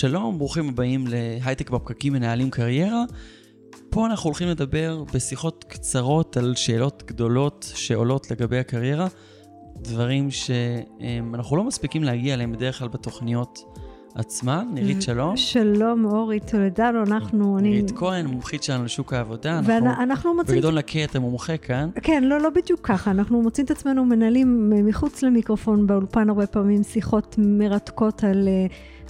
שלום, ברוכים הבאים להייטק בפקקים מנהלים קריירה. פה אנחנו הולכים לדבר בשיחות קצרות על שאלות גדולות שעולות לגבי הקריירה, דברים שאנחנו לא מספיקים להגיע אליהם בדרך כלל בתוכניות עצמן. נירית, שלום. שלום אורי, תולדנו, אנחנו... נירית כהן, מומחית שלנו לשוק העבודה. ואנחנו מוצאים... בגדול נקה את המומחה כאן. כן, לא בדיוק ככה. אנחנו מוצאים את עצמנו מנהלים מחוץ למיקרופון באולפן הרבה פעמים שיחות מרתקות על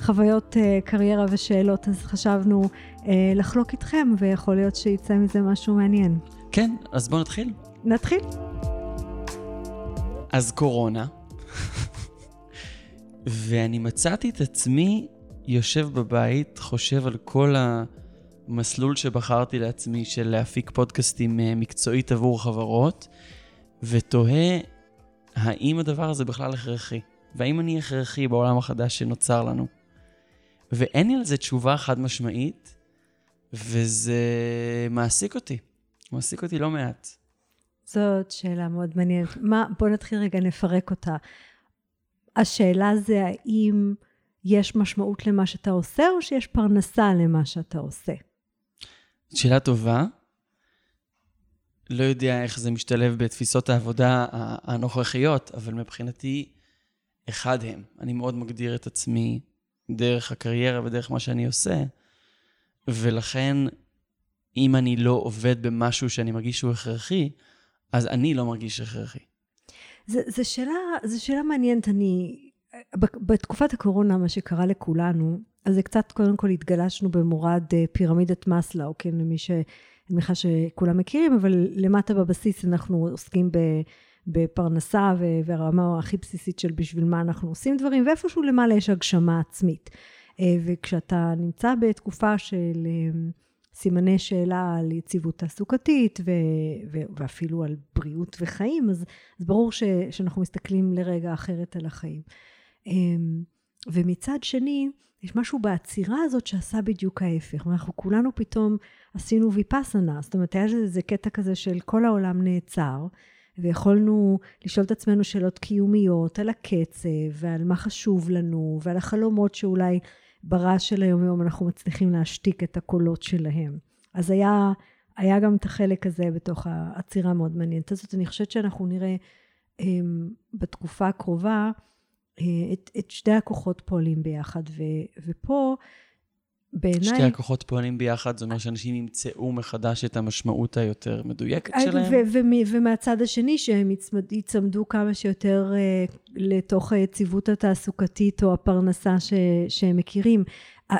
חוויות קריירה ושאלות, אז חשבנו לחלוק איתכם, ויכול להיות שיצא מזה משהו מעניין. כן, אז בואו נתחיל. נתחיל. אז קורונה. ואני מצאתי את עצמי יושב בבית, חושב על כל המסלול שבחרתי לעצמי של להפיק פודקאסטים מקצועית עבור חברות, ותוהה האם הדבר הזה בכלל הכרחי, והאם אני הכרחי בעולם החדש שנוצר לנו. ואין לי על זה תשובה חד משמעית, וזה מעסיק אותי לא מעט. זאת שאלה מאוד מעניינת. בוא נתחיל רגע, נפרק אותה. השאלה זה האם יש משמעות למה שאתה עושה, או שיש פרנסה למה שאתה עושה? שאלה טובה. לא יודע איך זה משתלב בתפיסות העבודה הנוכחיות, אבל מבחינתי אחד הם. אני מאוד מגדיר את עצמי דרך הקריירה ודרך מה שאני עושה, ולכן אם אני לא עובד במשהו שאני מרגיש שהוא הכרחי, אז אני לא מרגיש הכרחי. זו שאלה מעניינת. בתקופת הקורונה, מה שקרה לכולנו, אז זה קצת, קודם כל, התגלשנו במורד פירמידת מאסלו, כן, למי שכולם מכירים, אבל למטה בבסיס אנחנו עוסקים בפרנסה, והרמה הכי בסיסית של בשביל מה אנחנו עושים דברים, ואיפשהו למעלה יש הגשמה עצמית. וכשאתה נמצא בתקופה של סימני שאלה על יציבות תעסוקתית ואפילו על בריאות וחיים, אז ברור שאנחנו מסתכלים לרגע אחרת על החיים. ומצד שני, יש משהו בעצירה הזאת שעשה בדיוק ההפך. אנחנו כולנו פתאום עשינו ויפאסנה, זאת אומרת, היה איזה קטע כזה של כל העולם נעצר, ויכולנו לשאול את עצמנו שאלות קיומיות על הקצב ועל מה חשוב לנו ועל החלומות שאולי ברעש של היום יום אנחנו מצליחים להשתיק את הקולות שלהם. אז היה גם את החלק הזה בתוך העצירה מאוד מעניינת הזאת. אני חושבת שאנחנו נראה בתקופה הקרובה את שתי הכוחות פועלים ביחד, ופה בעיניי... שתי הכוחות פועלים ביחד, זאת אומרת שאנשים ימצאו מחדש את המשמעות היותר מדויקת שלהם. ומהצד השני שהם יצמדו כמה שיותר לתוך היציבות התעסוקתית או הפרנסה שהם מכירים.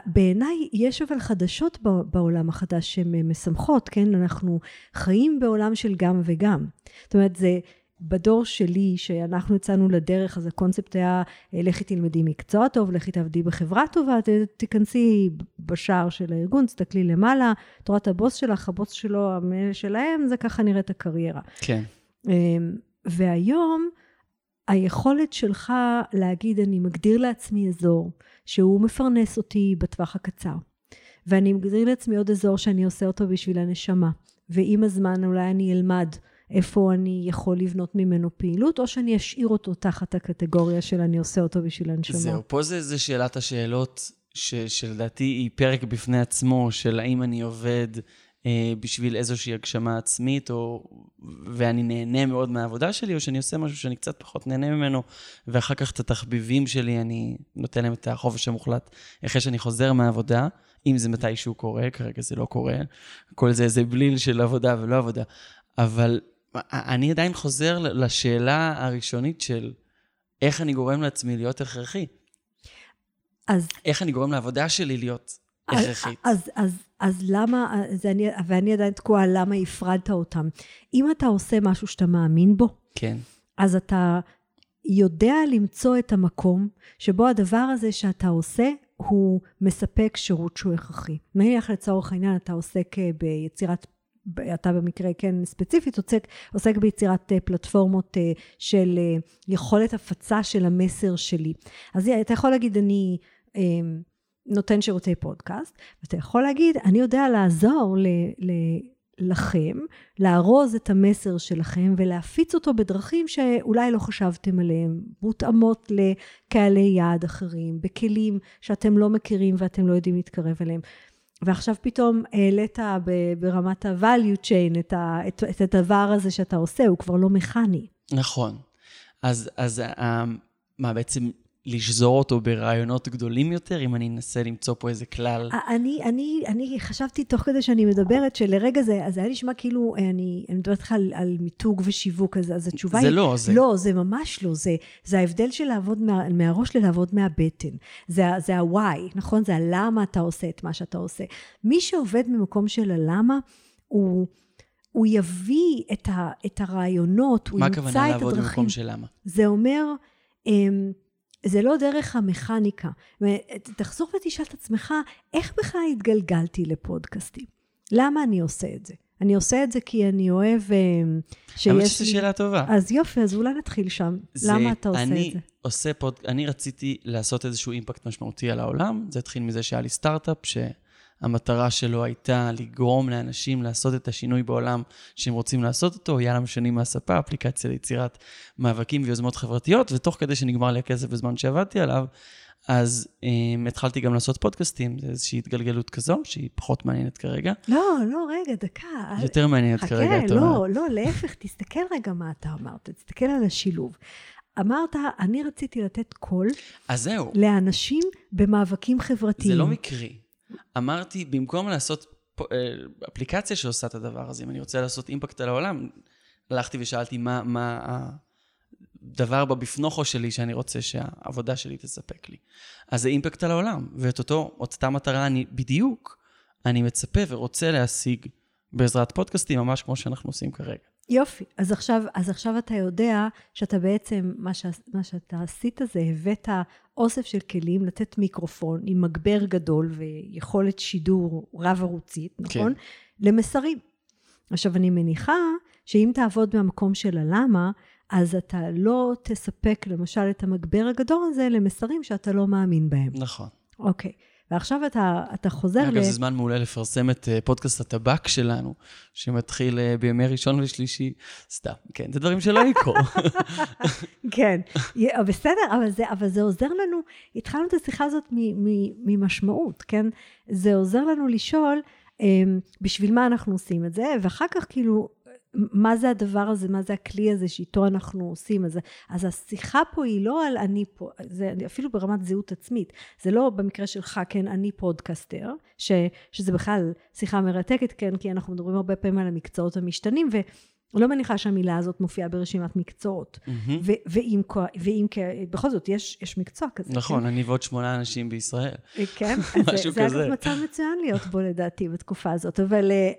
בעיניי יש אבל חדשות בעולם החדש שהן משמחות, כן? אנחנו חיים בעולם של גם וגם. זאת אומרת, זה... בדור שלי, שאנחנו יצאנו לדרך, אז הקונספט היה, לכי תלמדי מקצוע טוב, לכי תעבדי בחברה טובה, תיכנסי בשער של הארגון, תסתכלי למעלה, תורת הבוס שלך, הבוס שלו, שלהם, זה ככה נראית הקריירה. כן. והיום, היכולת שלך להגיד, אני מגדיר לעצמי אזור, שהוא מפרנס אותי בטווח הקצר, ואני מגדיר לעצמי עוד אזור שאני עושה אותו בשביל הנשמה, ועם הזמן אולי אני אלמד, איפה אני יכול לבנות ממנו פעילות, או שאני אשאיר אותו תחת הקטגוריה של אני עושה אותו בשביל הנשמה. זהו, פה זה שאלת השאלות, שלדעתי היא פרק בפני עצמו, של האם אני עובד בשביל איזושהי הגשמה עצמית, ואני נהנה מאוד מהעבודה שלי, או שאני עושה משהו שאני קצת פחות נהנה ממנו, ואחר כך את התחביבים שלי, אני נותן להם את החופש המוחלט, אחרי שאני חוזר מהעבודה, אם זה מתישהו קורה, כרגע זה לא קורה, כל זה בליל של עבודה ולא עבודה. אבל אני עדיין חוזר לשאלה הראשונית של איך אני גורם לעצמי להיות הכרחי. אז איך אני גורם לעבודה שלי להיות הכרחית. אז למה, ואני עדיין תקועה, למה הפרדת אותם? אם אתה עושה משהו שאתה מאמין בו, כן. אז אתה יודע למצוא את המקום שבו הדבר הזה שאתה עושה, הוא מספק שירות שהוא הכרחי. נניח לצורך העניין, אתה עוסק ביצירת פרק, אתה במקרה כן ספציפית עוסק ביצירת פלטפורמות של יכולת הפצה של המסר שלי. אז אתה יכול להגיד אני נותן שירותי פודקאסט, ואתה יכול להגיד אני יודע לעזור לכם, לארוז את המסר שלכם ולהפיץ אותו בדרכים שאולי לא חשבתם עליהם, מותאמות לקהלי יעד אחרים, בכלים שאתם לא מכירים ואתם לא יודעים להתקרב אליהם. ועכשיו פתאום העלית ברמת ה-value chain את הדבר הזה שאתה עושה, הוא כבר לא מכני. נכון. אז מה בעצם לשזור אותו ברעיונות גדולים יותר, אם אני אנסה למצוא פה איזה כלל. אני חשבתי תוך כדי שאני מדברת, שלרגע זה, אז היה נשמע כאילו, אני מדברת לך על מיתוג ושיווק, אז התשובה היא... זה לא, זה. לא, זה ממש לא, זה ההבדל של לעבוד מהראש ללעבוד מהבטן. זה ה-why, נכון? זה הלמה אתה עושה את מה שאתה עושה. מי שעובד ממקום של הלמה, הוא יביא את הרעיונות, הוא ימצא את הדרכים. מה הכוונה לעבוד במקום של למה? זה אומר... זה לא דרך המכניקה. תחזור ותשאל את עצמך, איך בכלל התגלגלתי לפודקאסטים? למה אני עושה את זה? אני עושה את זה כי אני אוהב שיש... אבל שזו שאלה טובה. אז יופי, אז אולי נתחיל שם. למה אתה עושה את זה? אני רציתי לעשות איזשהו אימפקט משמעותי על העולם. זה התחיל מזה שהיה לי סטארט-אפ, שהמטרה שלו הייתה לגרום לאנשים לעשות את השינוי בעולם שהם רוצים לעשות אותו, יאללה משנים מהספה, אפליקציה ליצירת מאבקים ויוזמות חברתיות, ותוך כדי שנגמר לי הכסף בזמן שעבדתי עליו, אז התחלתי גם לעשות פודקאסטים, זה איזושהי התגלגלות כזו, שהיא פחות מעניינת כרגע. לא, רגע, דקה. יותר מעניינת כרגע. חכה, לא, להפך, תסתכל רגע מה אתה אמרת, תסתכל על השילוב. אמרת, אני רציתי לתת קול לאנשים במאבקים חברתיים. זה לא מקרי. אמרתי, במקום לעשות אפליקציה שעושה את הדבר הזה, אם אני רוצה לעשות אימפקט על העולם, הלכתי ושאלתי מה הדבר בבפנוכו שלי שאני רוצה שהעבודה שלי תספק לי. אז זה אימפקט על העולם, ואת אותה מטרה אני מצפה ורוצה להשיג בעזרת פודקאסטים, ממש כמו שאנחנו עושים כרגע. יופי, אז עכשיו אתה יודע שאתה בעצם, מה שאתה עשית זה, הבאת אוסף של כלים לתת מיקרופון עם מגבר גדול ויכולת שידור רב ערוצית, נכון? כן. למסרים. עכשיו אני מניחה שאם תעבוד מהמקום של הלמה, אז אתה לא תספק למשל את המגבר הגדול הזה למסרים שאתה לא מאמין בהם. נכון. אוקיי. ועכשיו אתה חוזר אגב, זה זמן מעולה לפרסם את פודקאסט הטבק שלנו, שמתחיל בימי ראשון ושלישי, סתם, כן, זה דברים שלא יקרו. כן, בסדר, אבל זה עוזר לנו, התחלנו את השיחה הזאת ממשמעות, כן? זה עוזר לנו לשאול, בשביל מה אנחנו עושים את זה, ואחר כך כאילו, מה זה הדבר הזה, מה זה הכלי הזה שאיתו אנחנו עושים, אז השיחה פה היא לא על אני פה, זה אפילו ברמת זהות עצמית, זה לא במקרה שלך, כן, אני פודקאסטר, שזה בכלל שיחה מרתקת, כן, כי אנחנו מדברים הרבה פעמים על המקצועות המשתנים, ולא מניחה שהמילה הזאת מופיעה ברשימת מקצועות, ואם בכל זאת יש מקצוע כזה. נכון, אני ועוד 8 אנשים בישראל. כן, זה אגב מצב מצוין להיות בו לדעתי בתקופה הזאת,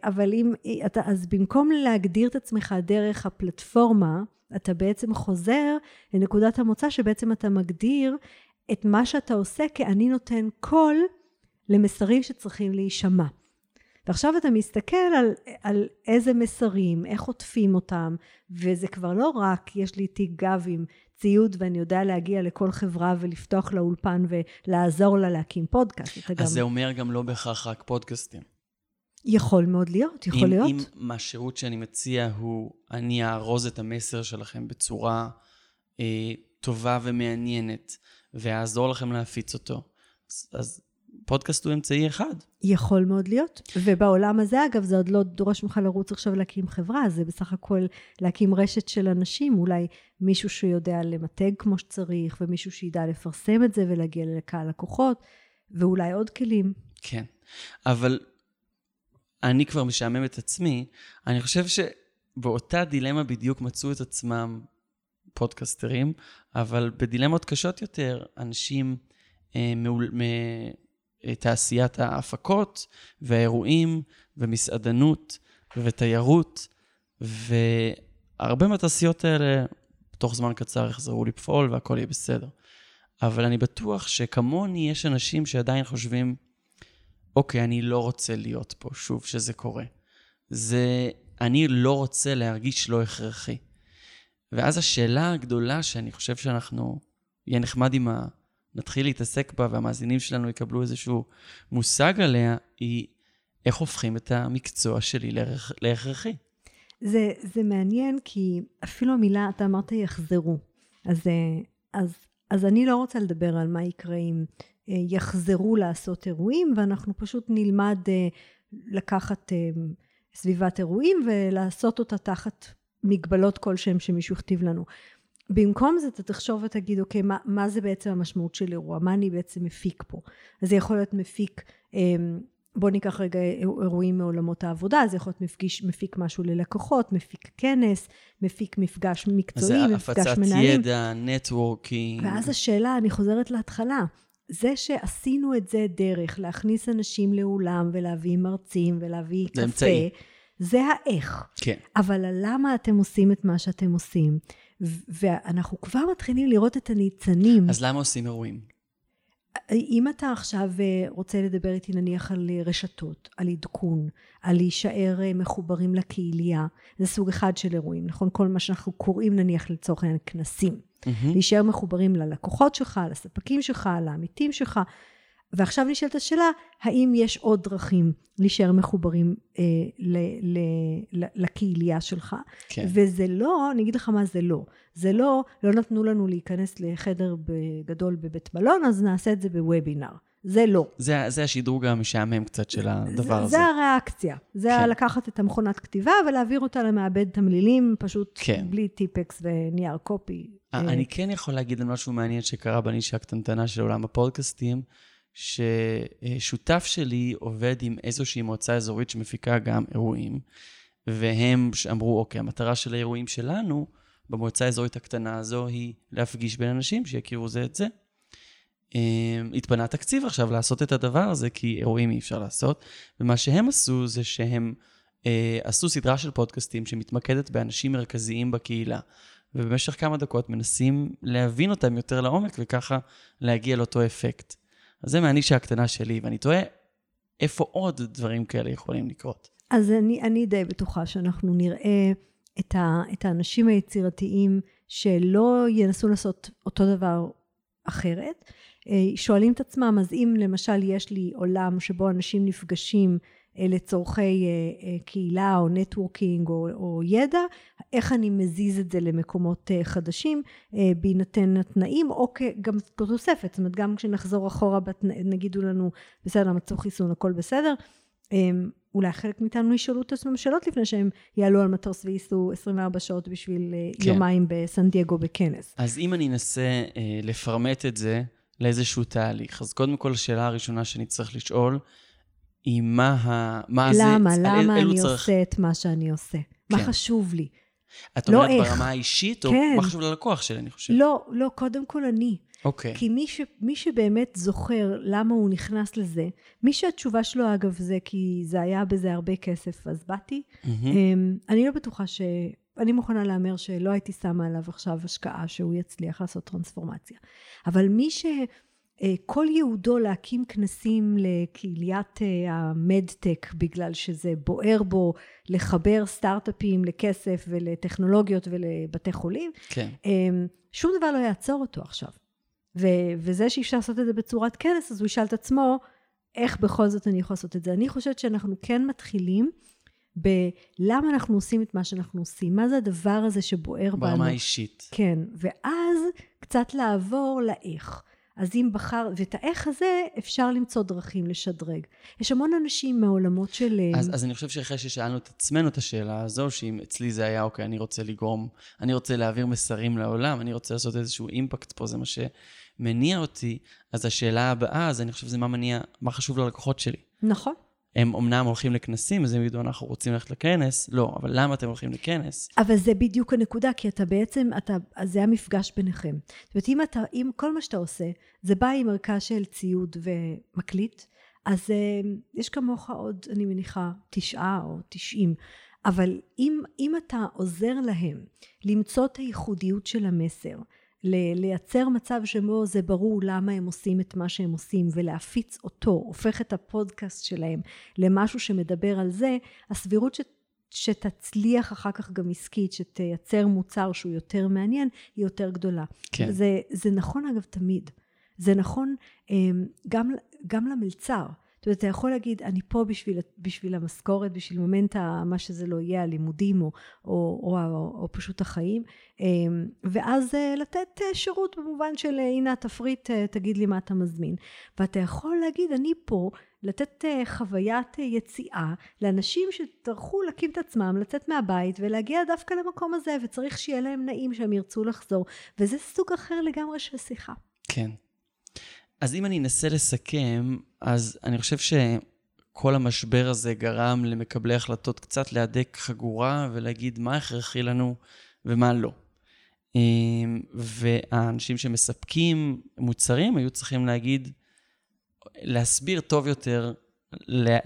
אבל אם, אז במקום להגדיר את עצמך דרך הפלטפורמה, אתה בעצם חוזר לנקודת המוצא שבעצם אתה מגדיר את מה שאתה עושה, כי אני נותן קול למסרים שצריכים להישמע. ועכשיו אתה מסתכל על איזה מסרים, איך עוטפים אותם, וזה כבר לא רק, יש לי תיק גב עם ציוד, ואני יודע להגיע לכל חברה ולפתוח לאולפן ולעזור לה להקים פודקאסט. אז זה אומר גם לא בהכרח רק פודקאסטים. יכול מאוד להיות, יכול להיות. אם מהשירות שאני מציע הוא, אני אארוז את המסר שלכם בצורה טובה ומעניינת, ואעזור לכם להפיץ אותו, אז פודקאסט הוא אמצעי אחד. יכול מאוד להיות. ובעולם הזה, אגב, זה עוד לא דורש ממך לרוץ עכשיו להקים חברה, זה בסך הכל להקים רשת של אנשים, אולי מישהו שיודע למתג כמו שצריך, ומישהו שידע לפרסם את זה ולהגיע לקהל לקוחות, ואולי עוד כלים. כן. אבל אני כבר משעמם את עצמי, אני חושב שבאותה דילמה בדיוק מצאו את עצמם פודקאסטרים, אבל בדילמות קשות יותר, אנשים מתעשיית ההפקות והאירועים ומסעדנות ותיירות, והרבה מהתעשיות האלה תוך זמן קצר יחזרו לפעול והכל יהיה בסדר. אבל אני בטוח שכמוני יש אנשים שעדיין חושבים, אוקיי, אני לא רוצה להיות פה שוב שזה קורה, אני לא רוצה להרגיש לא הכרחי. ואז השאלה הגדולה שאני חושב שאנחנו יהיה נחמד עם נתחיל להתעסק בה, והמאזינים שלנו יקבלו איזשהו מושג עליה, היא איך הופכים את המקצוע שלי להכרחי? זה מעניין, כי אפילו המילה, אתה אמרת, יחזרו. אז אני לא רוצה לדבר על מה יקרה אם יחזרו לעשות אירועים, ואנחנו פשוט נלמד לקחת סביבת אירועים ולעשות אותה תחת מגבלות כלשהם שמישהו הכתיב לנו. במקום זה אתה תחשוב ותגיד, אוקיי, מה זה בעצם המשמעות של אירוע? מה אני בעצם מפיק פה? אז זה יכול להיות מפיק, בוא ניקח רגע אירועים מעולמות העבודה, זה יכול להיות מפיק משהו ללקוחות, מפיק כנס, מפיק מפגש מקצועי, מפגש מנהלים. אז הפצת ידע, נטוורקינג. ואז השאלה, אני חוזרת להתחלה, זה שעשינו את זה דרך, להכניס אנשים לאולם ולהביא מרצים ולהביא קפה, אמצעי. זה האיך. כן. אבל למה אתם עושים את מה שאתם עושים? ואנחנו כבר מתחילים לראות את הניצנים. אז למה עושים אירועים? אם אתה עכשיו רוצה לדבר איתי נניח על רשתות, על עדכון, על להישאר מחוברים לקהילייה, זה סוג אחד של אירועים, נכון? כל מה שאנחנו קוראים נניח לצורך כנסים. להישאר מחוברים ללקוחות שלך, לספקים שלך, לעמיתים שלך. ועכשיו נשאלת השאלה, האם יש עוד דרכים להישאר מחוברים לקהילייה שלך? כן. וזה לא, אני אגיד לך מה זה לא. זה לא נתנו לנו להיכנס לחדר גדול בבית מלון, אז נעשה את זה בוובינר. זה לא. זה השדרוג המשעמם קצת של הדבר הזה. זה הריאקציה. זה כן. לקחת את המכונת כתיבה ולהעביר אותה למעבד תמלילים, פשוט כן. בלי טיפקס ונייר קופי. אני כן יכול להגיד על משהו מעניין שקרה בנישה הקטנטנה של עולם הפודקאסטים, ששותף שלי עובד עם איזושהי מועצה אזורית שמפיקה גם אירועים, והם אמרו, אוקיי, המטרה של האירועים שלנו במועצה האזורית הקטנה הזו היא להפגיש בין אנשים שיכירו זה את זה. התפנה תקציב עכשיו לעשות את הדבר הזה, כי אירועים אי אפשר לעשות, ומה שהם עשו זה שהם עשו סדרה של פודקאסטים שמתמקדת באנשים מרכזיים בקהילה, ובמשך כמה דקות מנסים להבין אותם יותר לעומק, וככה להגיע לאותו אפקט. אז זה מהנישה הקטנה שלי, ואני טועה איפה עוד דברים כאלה יכולים לקרות. אז אני די בטוחה שאנחנו נראה את האנשים היצירתיים שלא ינסו לעשות אותו דבר אחרת. שואלים את עצמם, אז אם למשל יש לי עולם שבו אנשים נפגשים לצורכי קהילה או נטוורקינג או ידע, איך אני מזיז את זה למקומות חדשים, בהינתן התנאים, או גם תוספת, זאת אומרת, גם כשנחזור אחורה, נגידו לנו, בסדר, מצאו חיסון, הכל בסדר, אולי חלק מאיתנו ישאלו את עצמם שאלות לפני שהם יעלו על מטוס וייסעו 24 שעות בשביל יומיים בסן דייגו בכנס. אז אם אני אנסה לפרמט את זה לאיזשהו תהליך, אז קודם כל, השאלה הראשונה שאני צריך לשאול, היא מה זה... למה אני עושה את מה שאני עושה? מה חשוב לי? את אומרת ברמה האישית, או מה חשוב ללקוח שלי, אני חושבת? לא, קודם כל אני. אוקיי. כי מי שבאמת זוכר למה הוא נכנס לזה, מי שהתשובה שלו אגב זה, כי זה היה בזה הרבה כסף, אז באתי. אני לא בטוחה ש... אני מוכנה לאמר שלא הייתי שמה עליו עכשיו השקעה, שהוא יצליח לעשות טרנספורמציה. אבל מי ש... כל יהודו להקים כנסים לקהיליית המדטק, בגלל שזה בוער בו לחבר סטארט-אפים לכסף ולטכנולוגיות ולבתי חולים, כן. שום דבר לא יעצור אותו עכשיו. וזה שאפשר לעשות את זה בצורת כנס, אז הוא ישאל את עצמו, איך בכל זאת אני יכול לעשות את זה? אני חושבת שאנחנו כן מתחילים, בלמה אנחנו עושים את מה שאנחנו עושים, מה זה הדבר הזה שבוער בנו? ברמה אישית. כן, ואז קצת לעבור לאיך. אז אם בחר, ואת האיך הזה אפשר למצוא דרכים לשדרג. יש המון אנשים מעולמות של... אז אני חושב שאחרי ששאלנו את עצמנו את השאלה הזו, שאם אצלי זה היה, אוקיי, אני רוצה לגרום, אני רוצה להעביר מסרים לעולם, אני רוצה לעשות איזשהו אימפקט פה, זה מה שמניע אותי, אז השאלה הבאה, אז אני חושב זה מה מניע, מה חשוב ללקוחות שלי. נכון. הם אמנם הולכים לכנסים, אז הם ידעו, אנחנו רוצים ללכת לכנס, לא, אבל למה אתם הולכים לכנס? אבל זה בדיוק הנקודה, כי אתה בעצם, זה המפגש ביניכם. זאת אומרת, אם כל מה שאתה עושה, זה בא עם ערכה של ציוד ומקליט, אז יש כמוך עוד, אני מניחה, 9 או 90, אבל אם אתה עוזר להם למצוא את הייחודיות של המסר, לייצר מצב שבו זה ברור למה הם עושים את מה שהם עושים, ולהפיץ אותו, הופך את הפודקאסט שלהם למשהו שמדבר על זה, הסבירות שתצליח אחר כך גם עסקית, שתייצר מוצר שהוא יותר מעניין, היא יותר גדולה. כן. זה נכון אגב תמיד. זה נכון גם למלצר. זאת אומרת, אתה יכול להגיד, אני פה בשביל המשכורת, בשביל מומנט מה שזה לא יהיה, הלימודים או פשוט החיים, ואז לתת שירות במובן של, הנה התפריט, תגיד לי מה אתה מזמין. ואתה יכול להגיד, אני פה, לתת חוויית יציאה לאנשים שטרחו להקים את עצמם, לצאת מהבית ולהגיע דווקא למקום הזה, וצריך שיהיה להם נעים שהם ירצו לחזור, וזה סוג אחר לגמרי של שיחה. כן. אז אם אני אנסה לסכם, אז אני חושב שכל המשבר הזה גרם למקבלי החלטות קצת להדק חגורה ולהגיד מה הכרחי לנו ומה לא. והאנשים שמספקים מוצרים היו צריכים להגיד, להסביר טוב יותר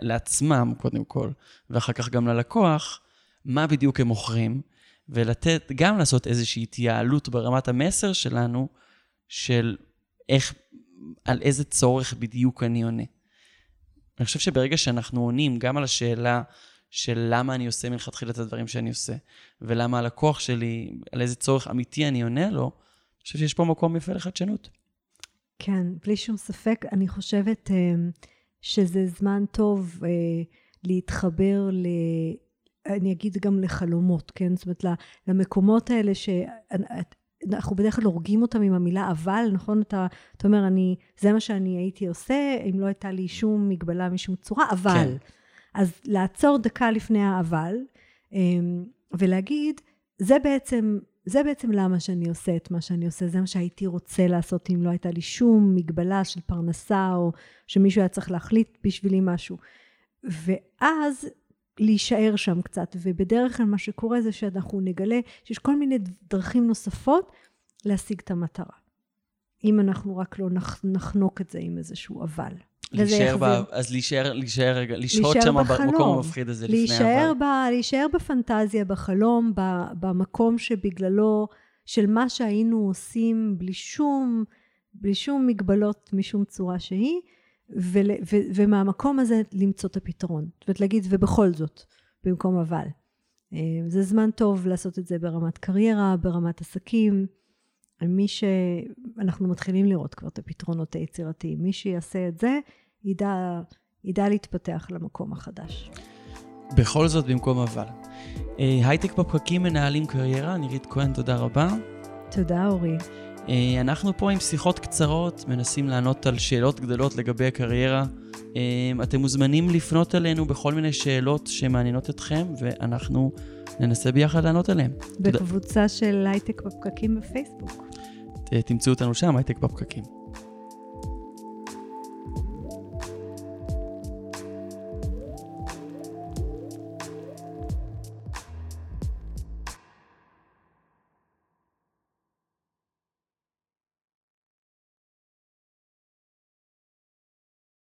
לעצמם קודם כל, ואחר כך גם ללקוח, מה בדיוק הם מוכרים, ולתת, גם לעשות איזושהי התייעלות ברמת המסר שלנו, של איך, על איזה צורך בדיוק אני עונה. אני חושב שברגע שאנחנו עונים גם על השאלה של למה אני עושה מלכתחילה את הדברים שאני עושה, ולמה הלקוח שלי, על איזה צורך אמיתי אני עונה לו, אני חושב שיש פה מקום יפה לחדשנות. כן, בלי שום ספק, אני חושבת שזה זמן טוב להתחבר ל... אני אגיד גם לחלומות, כן? זאת אומרת, למקומות האלה אנחנו בדרך כלל הורגים אותם עם המילה אבל, נכון? אתה אומר, זה מה שאני הייתי עושה, אם לא הייתה לי שום מגבלה משום צורה, אבל. כן. אז לעצור דקה לפני האבל, ולהגיד, זה בעצם למה שאני עושה את מה שאני עושה, זה מה שהייתי רוצה לעשות אם לא הייתה לי שום מגבלה של פרנסה, או שמישהו היה צריך להחליט בשבילי משהו. ואז להישאר שם קצת, ובדרך כלל מה שקורה זה שאנחנו נגלה שיש כל מיני דרכים נוספות להשיג את המטרה. אם אנחנו רק לא נחנוק את זה עם איזשהו אבל. אז להישאר שם במקום המפחיד הזה לפני אבל. להישאר בפנטזיה, בחלום, במקום שבגללו, של מה שהיינו עושים בלי שום מגבלות משום צורה שהיא, ומהמקום הזה למצוא את הפתרון. זאת אומרת להגיד, ובכל זאת, במקום אבל. זה זמן טוב לעשות את זה ברמת קריירה, ברמת עסקים, מי שאנחנו מתחילים לראות כבר את הפתרונות היצירתיים. מי שיעשה את זה, ידע להתפתח למקום החדש. בכל זאת, במקום אבל. הייטק בפקקים, מנהלים קריירה. נירית כהן, תודה רבה. תודה, אורי. אנחנו פה עם שיחות קצרות, מנסים לענות על שאלות גדלות לגבי הקריירה. אתם מוזמנים לפנות אלינו בכל מיני שאלות שמעניינות אתכם, ואנחנו ננסה ביחד לענות עליהם. בקבוצה של הייטק בפקקים בפייסבוק. תמצאו אותנו שם, הייטק בפקקים.